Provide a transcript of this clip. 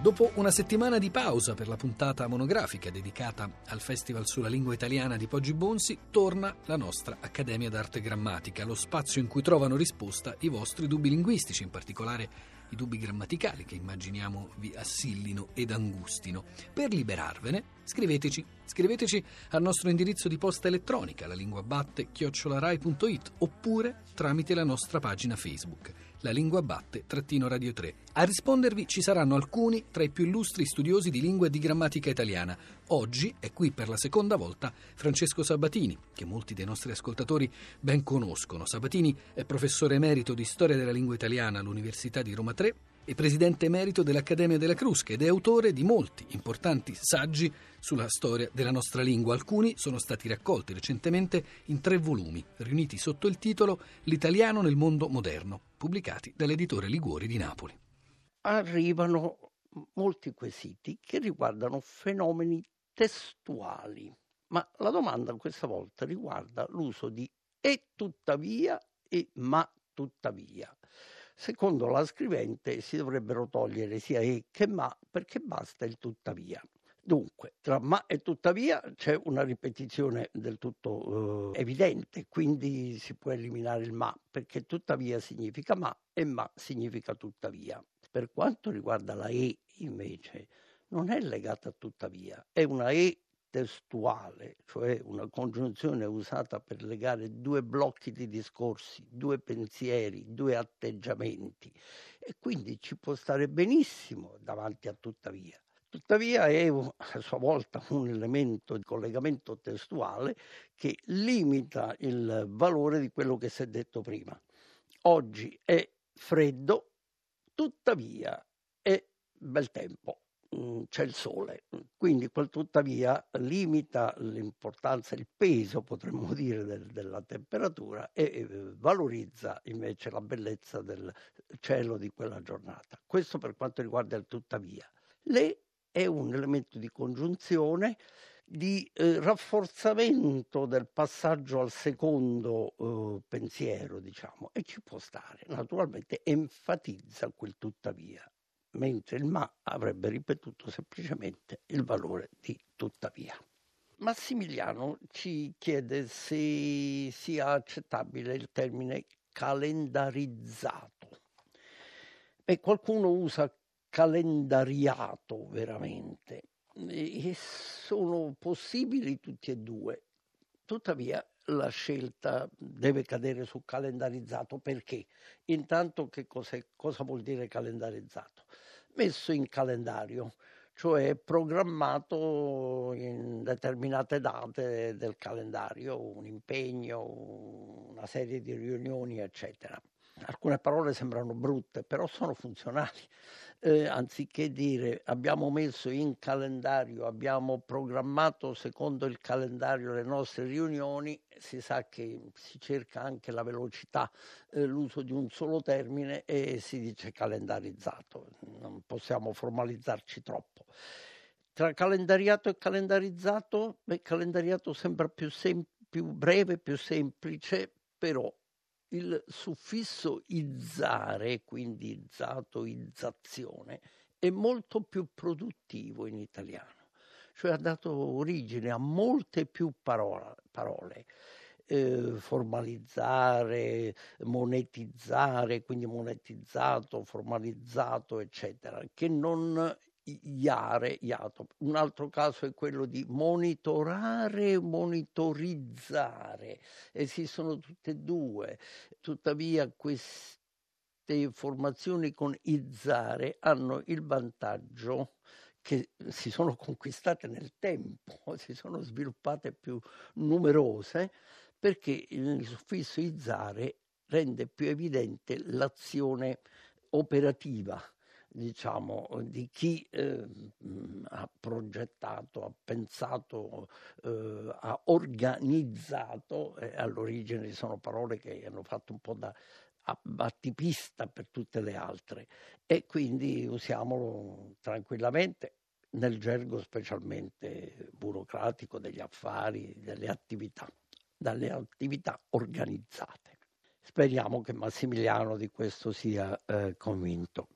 Dopo una settimana di pausa per la puntata monografica dedicata al Festival sulla lingua italiana di Poggi Bonsi, torna la nostra Accademia d'arte grammatica, lo spazio in cui trovano risposta i vostri dubbi linguistici, in particolare i dubbi grammaticali che immaginiamo vi assillino ed angustino. Per liberarvene, scriveteci al nostro indirizzo di posta elettronica lalinguabatte@rai.it oppure tramite la nostra pagina Facebook lalinguabatte-radio3. A rispondervi ci saranno alcuni tra i più illustri studiosi di lingua e di grammatica italiana. Oggi è qui per la seconda volta Francesco Sabatini, che molti dei nostri ascoltatori ben conoscono. Sabatini è professore emerito di storia della lingua italiana all'Università di Roma III e presidente emerito dell'Accademia della Crusca, ed è autore di molti importanti saggi sulla storia della nostra lingua. Alcuni sono stati raccolti recentemente in 3 volumi, riuniti sotto il titolo L'italiano nel mondo moderno, pubblicati dall'editore Liguori di Napoli. Arrivano molti quesiti che riguardano fenomeni testuali, ma la domanda questa volta riguarda l'uso di e tuttavia e ma tuttavia. Secondo la scrivente si dovrebbero togliere sia e che ma, perché basta il tuttavia. Dunque, tra ma e tuttavia c'è una ripetizione del tutto evidente, quindi si può eliminare il ma, perché tuttavia significa ma e ma significa tuttavia. Per quanto riguarda la e, invece, non è legata a tuttavia, è una e testuale, cioè una congiunzione usata per legare 2 blocchi di discorsi, 2 pensieri, 2 atteggiamenti, e quindi ci può stare benissimo davanti a tuttavia. Tuttavia è a sua volta un elemento di collegamento testuale che limita il valore di quello che si è detto prima. Oggi è freddo, tuttavia è bel tempo, c'è il sole. Quindi quel tuttavia limita l'importanza, il peso potremmo dire della temperatura, e valorizza invece la bellezza del cielo di quella giornata. Questo per quanto riguarda il tuttavia. Le è un elemento di congiunzione, di rafforzamento del passaggio al secondo pensiero, diciamo, e ci può stare. Naturalmente enfatizza quel tuttavia, mentre il ma avrebbe ripetuto semplicemente il valore di tuttavia. Massimiliano ci chiede se sia accettabile il termine calendarizzato. Beh, qualcuno usa calendariato veramente, e sono possibili tutti e due. Tuttavia la scelta deve cadere su calendarizzato. Perché? Intanto che cosa vuol dire calendarizzato? Messo in calendario, cioè programmato in determinate date del calendario, un impegno, una serie di riunioni, eccetera. Alcune parole sembrano brutte, però sono funzionali. Anziché dire abbiamo messo in calendario, abbiamo programmato secondo il calendario le nostre riunioni, si sa che si cerca anche la velocità, l'uso di un solo termine, e si dice calendarizzato. Non possiamo formalizzarci troppo. Tra calendariato e calendarizzato, calendariato sembra più breve, più semplice, però il suffisso izzare, quindi izzato, izzazione, è molto più produttivo in italiano, cioè ha dato origine a molte più parole. Formalizzare, monetizzare, quindi monetizzato, formalizzato, eccetera, che non iare, iato. Un altro caso è quello di monitorare, monitorizzare. Esistono tutte e due. Tuttavia queste formazioni con izzare hanno il vantaggio che si sono conquistate nel tempo, si sono sviluppate più numerose, perché il suffisso izzare rende più evidente l'azione operativa, diciamo, di chi ha progettato, ha pensato, ha organizzato. All'origine sono parole che hanno fatto un po' da battipista per tutte le altre, e quindi usiamolo tranquillamente nel gergo specialmente burocratico degli affari, delle attività, dalle attività organizzate. Speriamo che Massimiliano di questo sia convinto.